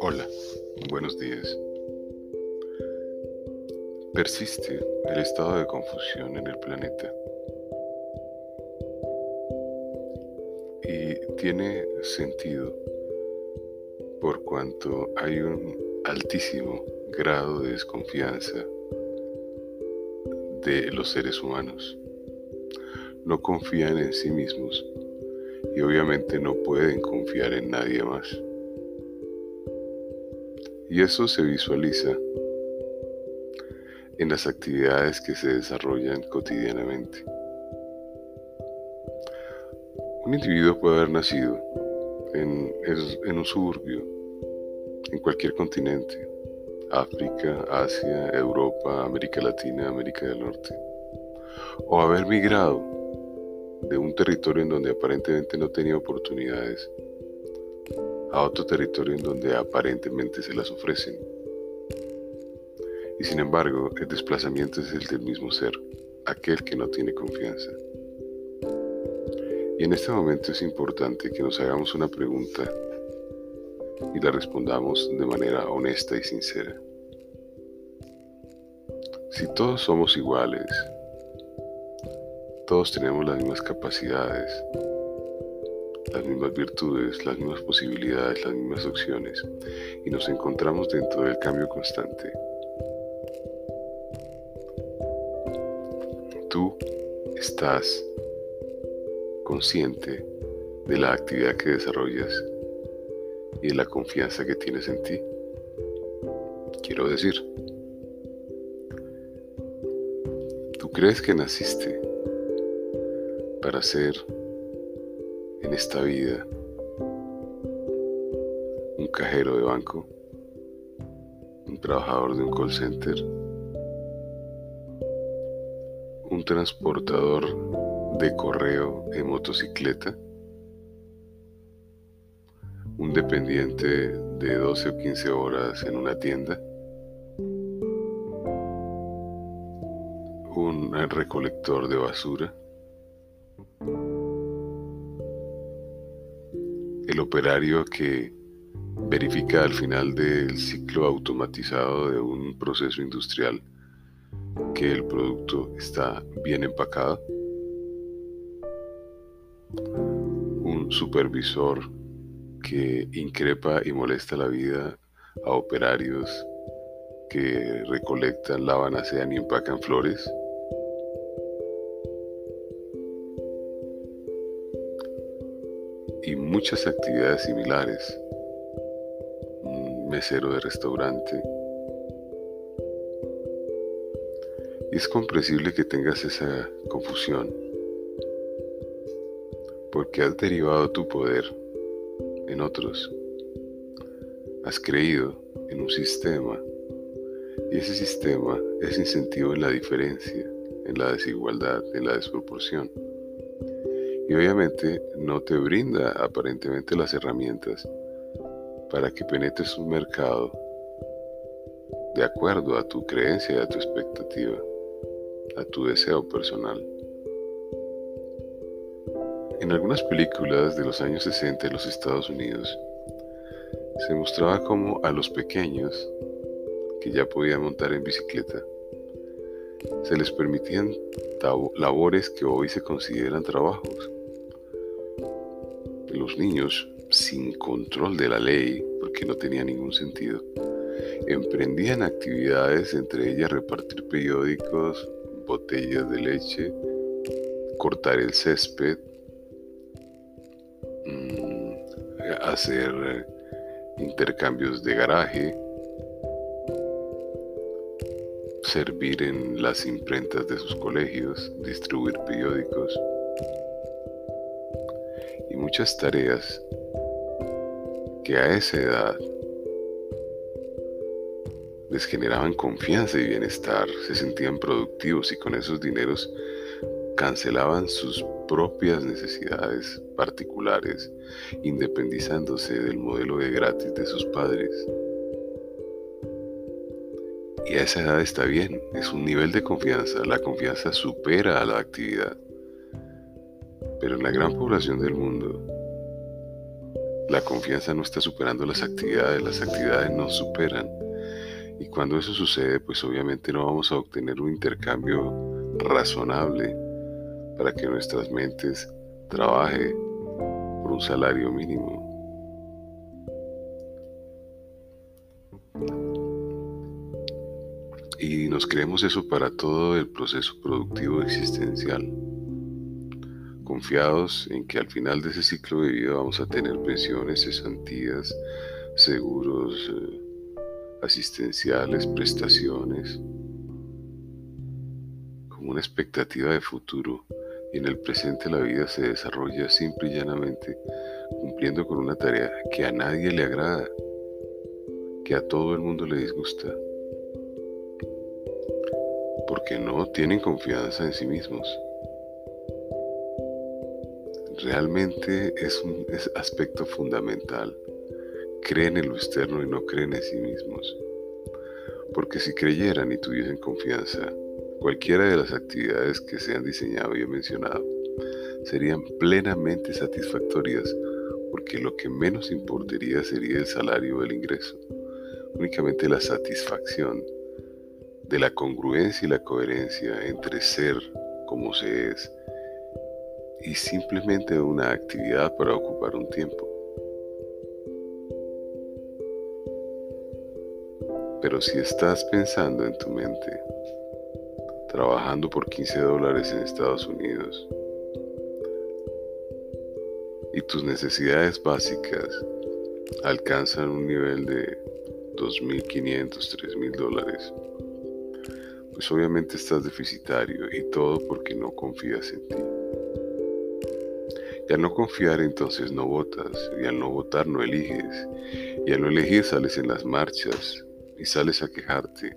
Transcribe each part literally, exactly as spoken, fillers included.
Hola, buenos días. Persiste el estado de confusión en el planeta y tiene sentido por cuanto hay un altísimo grado de desconfianza de los seres humanos. No confían en sí mismos y obviamente no pueden confiar en nadie más. Y eso se visualiza en las actividades que se desarrollan cotidianamente. Un individuo puede haber nacido en, en un suburbio, en cualquier continente, África, Asia, Europa, América Latina, América del Norte, o haber migrado de un territorio en donde aparentemente no tenía oportunidades a otro territorio en donde aparentemente se las ofrecen. Y sin embargo, el desplazamiento es el del mismo ser, aquel que no tiene confianza. Y en este momento es importante que nos hagamos una pregunta y la respondamos de manera honesta y sincera. Si todos somos iguales, todos tenemos las mismas capacidades, las mismas virtudes, las mismas posibilidades, las mismas opciones, y nos encontramos dentro del cambio constante. Tú estás consciente de la actividad que desarrollas y de la confianza que tienes en ti. Quiero decir, tú crees que naciste para ser en esta vida un cajero de banco, un trabajador de un call center, un transportador de correo en motocicleta, un dependiente de doce o quince horas en una tienda, un recolector de basura, el operario que verifica al final del ciclo automatizado de un proceso industrial que el producto está bien empacado, un supervisor que increpa y molesta la vida a operarios que recolectan, lavan, asean y empacan flores, y muchas actividades similares, un mesero de restaurante. Y es comprensible que tengas esa confusión, porque has derivado tu poder en otros, has creído en un sistema, y ese sistema es incentivo en la diferencia, en la desigualdad, en la desproporción. Y obviamente no te brinda aparentemente las herramientas para que penetres un mercado de acuerdo a tu creencia y a tu expectativa, a tu deseo personal. En algunas películas de los años sesenta en los Estados Unidos se mostraba cómo a los pequeños, que ya podían montar en bicicleta, se les permitían tab- labores que hoy se consideran trabajos. Los niños, sin control de la ley, porque no tenía ningún sentido, emprendían actividades, entre ellas repartir periódicos, botellas de leche, cortar el césped, mmm, hacer eh, intercambios de garaje, servir en las imprentas de sus colegios, distribuir periódicos y muchas tareas que a esa edad les generaban confianza y bienestar, se sentían productivos y con esos dineros cancelaban sus propias necesidades particulares, independizándose del modelo de gratis de sus padres. Y a esa edad está bien, es un nivel de confianza, la confianza supera a la actividad. pero en la gran población del mundo la confianza no está superando las actividades, las actividades no superan. Y cuando eso sucede, pues obviamente no vamos a obtener un intercambio razonable para que nuestras mentes trabajen por un salario mínimo. Y nos creemos eso para todo el proceso productivo existencial, confiados en que al final de ese ciclo de vida vamos a tener pensiones, cesantías, seguros eh, asistenciales, prestaciones, como una expectativa de futuro. Y en el presente la vida se desarrolla simple y llanamente cumpliendo con una tarea que a nadie le agrada, que a todo el mundo le disgusta, porque no tienen confianza en sí mismos. Realmente es un es aspecto fundamental. Creen en lo externo y no creen en sí mismos. Porque si creyeran y tuviesen confianza, cualquiera de las actividades que se han diseñado y he mencionado serían plenamente satisfactorias, porque lo que menos importaría sería el salario o el ingreso, únicamente la satisfacción de la congruencia y la coherencia entre ser como se es y simplemente una actividad para ocupar un tiempo. Pero si estás pensando en tu mente, trabajando por quince dólares en Estados Unidos, y tus necesidades básicas alcanzan un nivel de dos mil quinientos, tres mil dólares, pues obviamente estás deficitario, y todo porque no confías en ti. Y al no confiar, entonces no votas, y al no votar no eliges, y al no elegir sales en las marchas y sales a quejarte,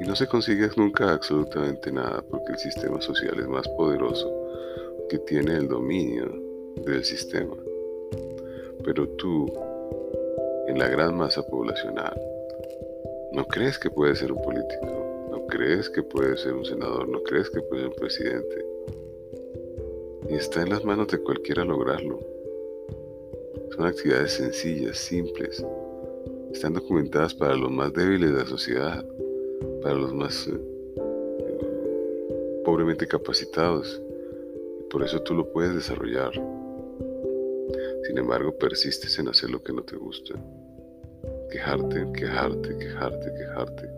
y no se consigue nunca absolutamente nada, porque el sistema social es más poderoso, que tiene el dominio del sistema. Pero tú, en la gran masa poblacional, no crees que puedes ser un político, no crees que puedes ser un senador, no crees que puedes ser un presidente. Y está en las manos de cualquiera lograrlo. Son actividades sencillas, simples. Están documentadas para los más débiles de la sociedad, para los más eh, pobremente capacitados. Y por eso tú lo puedes desarrollar. Sin embargo, persistes en hacer lo que no te gusta. Quejarte, quejarte, quejarte, quejarte.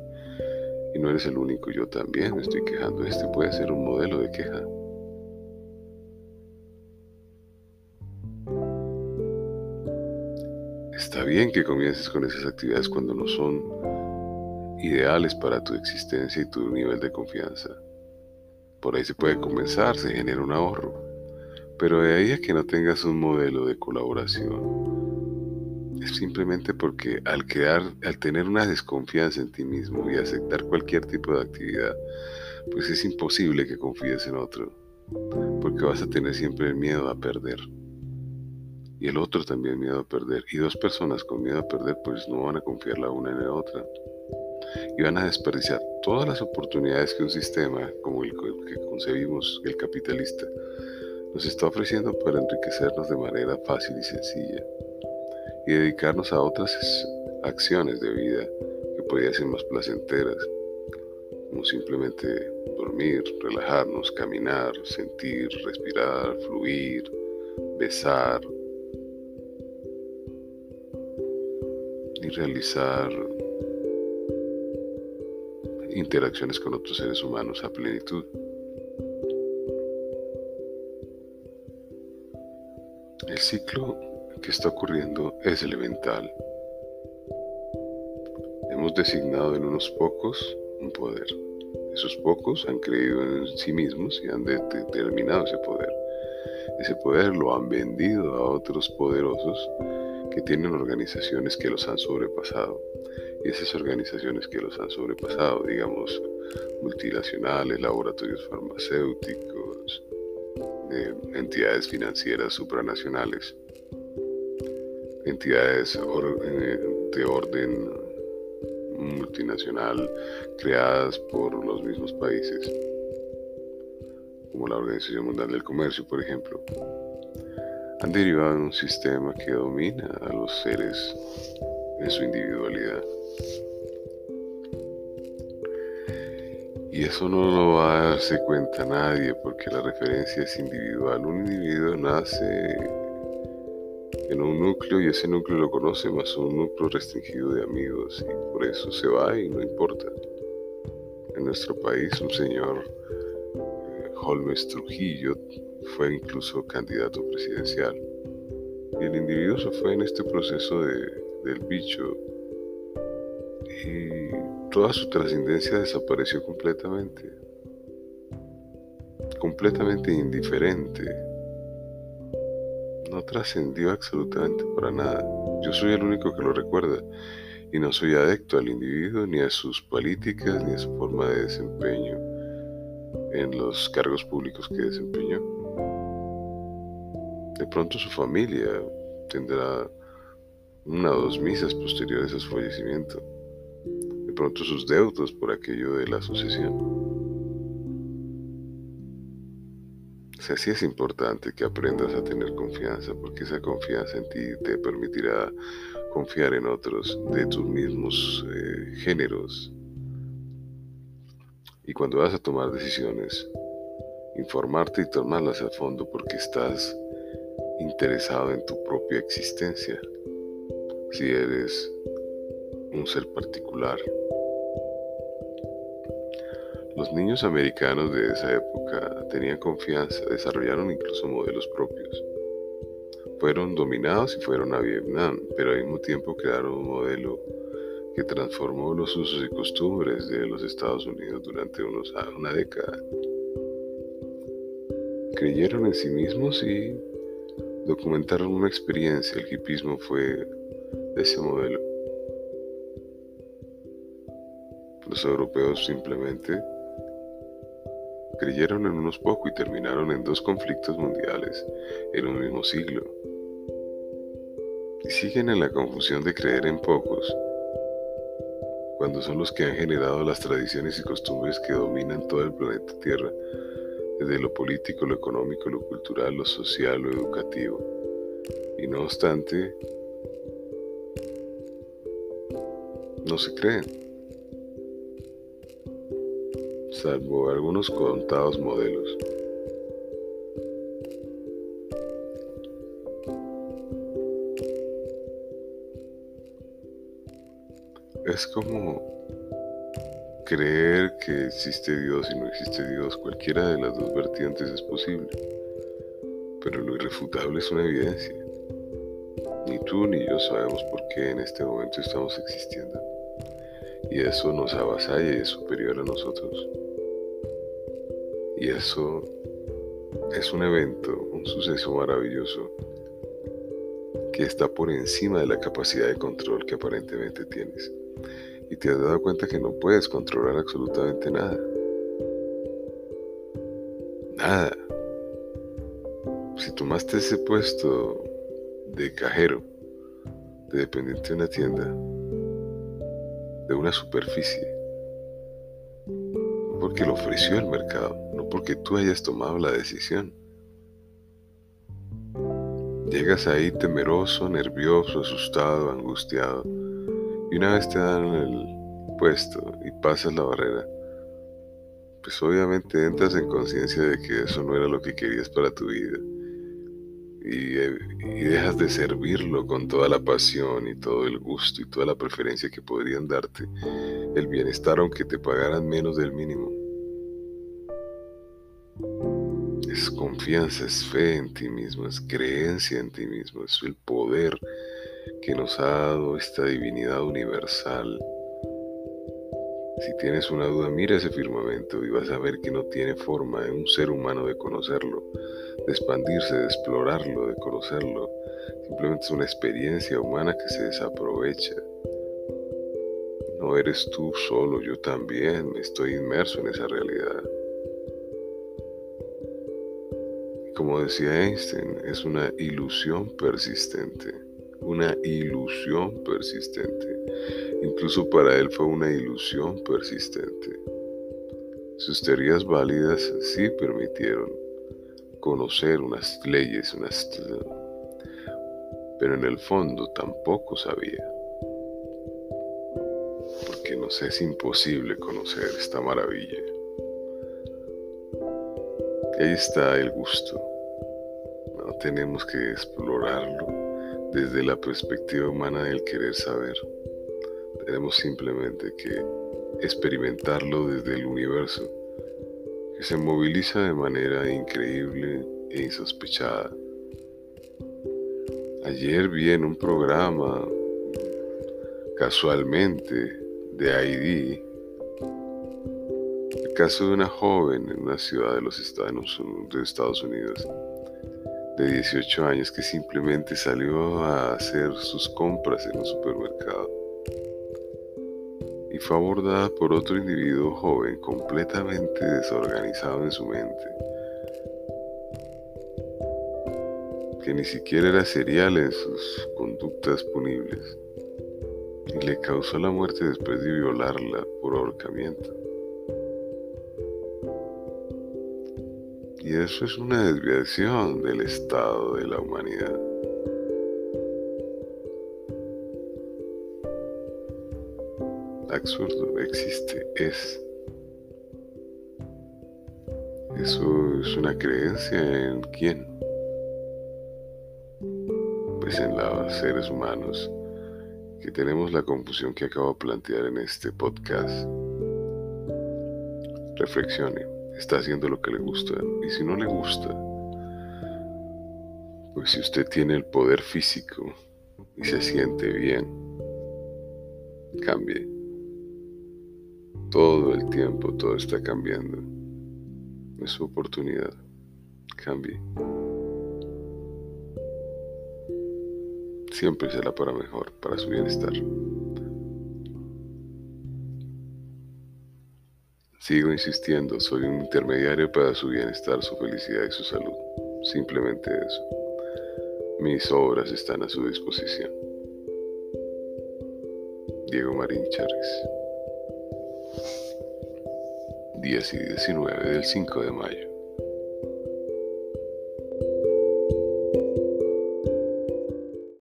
Y no eres el único, yo también me estoy quejando. Este puede ser un modelo de queja. Está bien que comiences con esas actividades cuando no son ideales para tu existencia y tu nivel de confianza. Por ahí se puede comenzar, se genera un ahorro, pero de ahí a que no tengas un modelo de colaboración, es simplemente porque al crear, al tener una desconfianza en ti mismo y aceptar cualquier tipo de actividad, pues es imposible que confíes en otro, porque vas a tener siempre el miedo a perder. Y el otro también miedo a perder. Y dos personas con miedo a perder, pues no van a confiar la una en la otra. Y van a desperdiciar todas las oportunidades que un sistema como el que concebimos, el capitalista, nos está ofreciendo para enriquecernos de manera fácil y sencilla. Y dedicarnos a otras acciones de vida que podrían ser más placenteras, como simplemente dormir, relajarnos, caminar, sentir, respirar, fluir, besar, y realizar interacciones con otros seres humanos a plenitud. El ciclo que está ocurriendo es elemental. Hemos designado en unos pocos un poder. Esos pocos han creído en sí mismos y han determinado ese poder. Ese poder lo han vendido a otros poderosos que tienen organizaciones que los han sobrepasado, y esas organizaciones que los han sobrepasado, digamos, multinacionales, laboratorios farmacéuticos, eh, entidades financieras supranacionales, entidades or- de orden multinacional creadas por los mismos países, como la Organización Mundial del Comercio, por ejemplo, han derivado en un sistema que domina a los seres en su individualidad. Y eso no lo va a darse cuenta nadie, porque la referencia es individual. Un individuo nace en un núcleo y ese núcleo lo conoce, más un núcleo restringido de amigos, y por eso se va y no importa. En nuestro país, un señor eh, Holmes Trujillo fue incluso candidato presidencial, y el individuo se fue en este proceso de, del bicho, y toda su trascendencia desapareció completamente, completamente indiferente. No trascendió absolutamente para nada. Yo soy el único que lo recuerda, y no soy adepto al individuo, ni a sus políticas, ni a su forma de desempeño en los cargos públicos que desempeñó. De pronto su familia tendrá una o dos misas posteriores a su fallecimiento. De pronto sus deudos por aquello de la sucesión. O sea, sí es importante que aprendas a tener confianza, porque esa confianza en ti te permitirá confiar en otros de tus mismos eh, géneros. Y cuando vas a tomar decisiones, informarte y tomarlas a fondo, porque estás interesado en tu propia existencia, si eres un ser particular. Los niños americanos de esa época tenían confianza, desarrollaron incluso modelos propios. Fueron dominados y fueron a Vietnam, pero al mismo tiempo crearon un modelo que transformó los usos y costumbres de los Estados Unidos durante unos, una década. Creyeron en sí mismos y documentaron una experiencia. El hipismo fue ese modelo. Los europeos simplemente creyeron en unos pocos y terminaron en dos conflictos mundiales en un mismo siglo. Y siguen en la confusión de creer en pocos, cuando son los que han generado las tradiciones y costumbres que dominan todo el planeta Tierra, desde lo político, lo económico, lo cultural, lo social, lo educativo. Y no obstante, no se creen, salvo algunos contados modelos. Es como creer que existe Dios y no existe Dios. Cualquiera de las dos vertientes es posible, pero lo irrefutable es una evidencia. Ni tú ni yo sabemos por qué en este momento estamos existiendo, y eso nos avasalla y es superior a nosotros. Y eso es un evento, un suceso maravilloso que está por encima de la capacidad de control que aparentemente tienes. Y te has dado cuenta que no puedes controlar absolutamente nada. Nada. Si tomaste ese puesto de cajero, de dependiente de una tienda, de una superficie, no porque lo ofreció el mercado, no porque tú hayas tomado la decisión. Llegas ahí temeroso, nervioso, asustado, angustiado. Y una vez te dan el puesto y pasas la barrera, pues obviamente entras en conciencia de que eso no era lo que querías para tu vida. Y, y dejas de servirlo con toda la pasión y todo el gusto y toda la preferencia que podrían darte el bienestar, aunque te pagaran menos del mínimo. Es confianza, es fe en ti mismo, es creencia en ti mismo, es el poder que nos ha dado esta divinidad universal. Si tienes una duda, mira ese firmamento y vas a ver que no tiene forma en un ser humano de conocerlo, de expandirse, de explorarlo, de conocerlo. Simplemente es una experiencia humana que se desaprovecha. No eres tú solo, yo también estoy inmerso en esa realidad. Como decía Einstein, es una ilusión persistente. Una ilusión persistente. Incluso para él fue una ilusión persistente. Sus teorías válidas sí permitieron conocer unas leyes, unas... pero en el fondo tampoco sabía. Porque nos es imposible conocer esta maravilla. Ahí está el gusto. No tenemos que explorarlo desde la perspectiva humana del querer saber. Tenemos simplemente que experimentarlo desde el universo, que se moviliza de manera increíble e insospechada. Ayer vi en un programa, casualmente, de I D, el caso de una joven en una ciudad de los Estados Unidos, de dieciocho años, que simplemente salió a hacer sus compras en un supermercado y fue abordada por otro individuo joven completamente desorganizado en su mente, que ni siquiera era serial en sus conductas punibles, y le causó la muerte después de violarla por ahorcamiento. Y eso es una desviación del estado de la humanidad. Absurdo, existe, es. Eso es una creencia en quién. En los seres humanos que tenemos la confusión que acabo de plantear en este podcast. Reflexione, está haciendo lo que le gusta, y si no le gusta, pues si usted tiene el poder físico y se siente bien, cambie. Todo el tiempo todo está cambiando. Es su oportunidad, cambie. Siempre será para mejor, para su bienestar. Sigo insistiendo, soy un intermediario para su bienestar, su felicidad y su salud. Simplemente eso. Mis obras están a su disposición. Diego Marín Chávez. diez y diecinueve del cinco de mayo.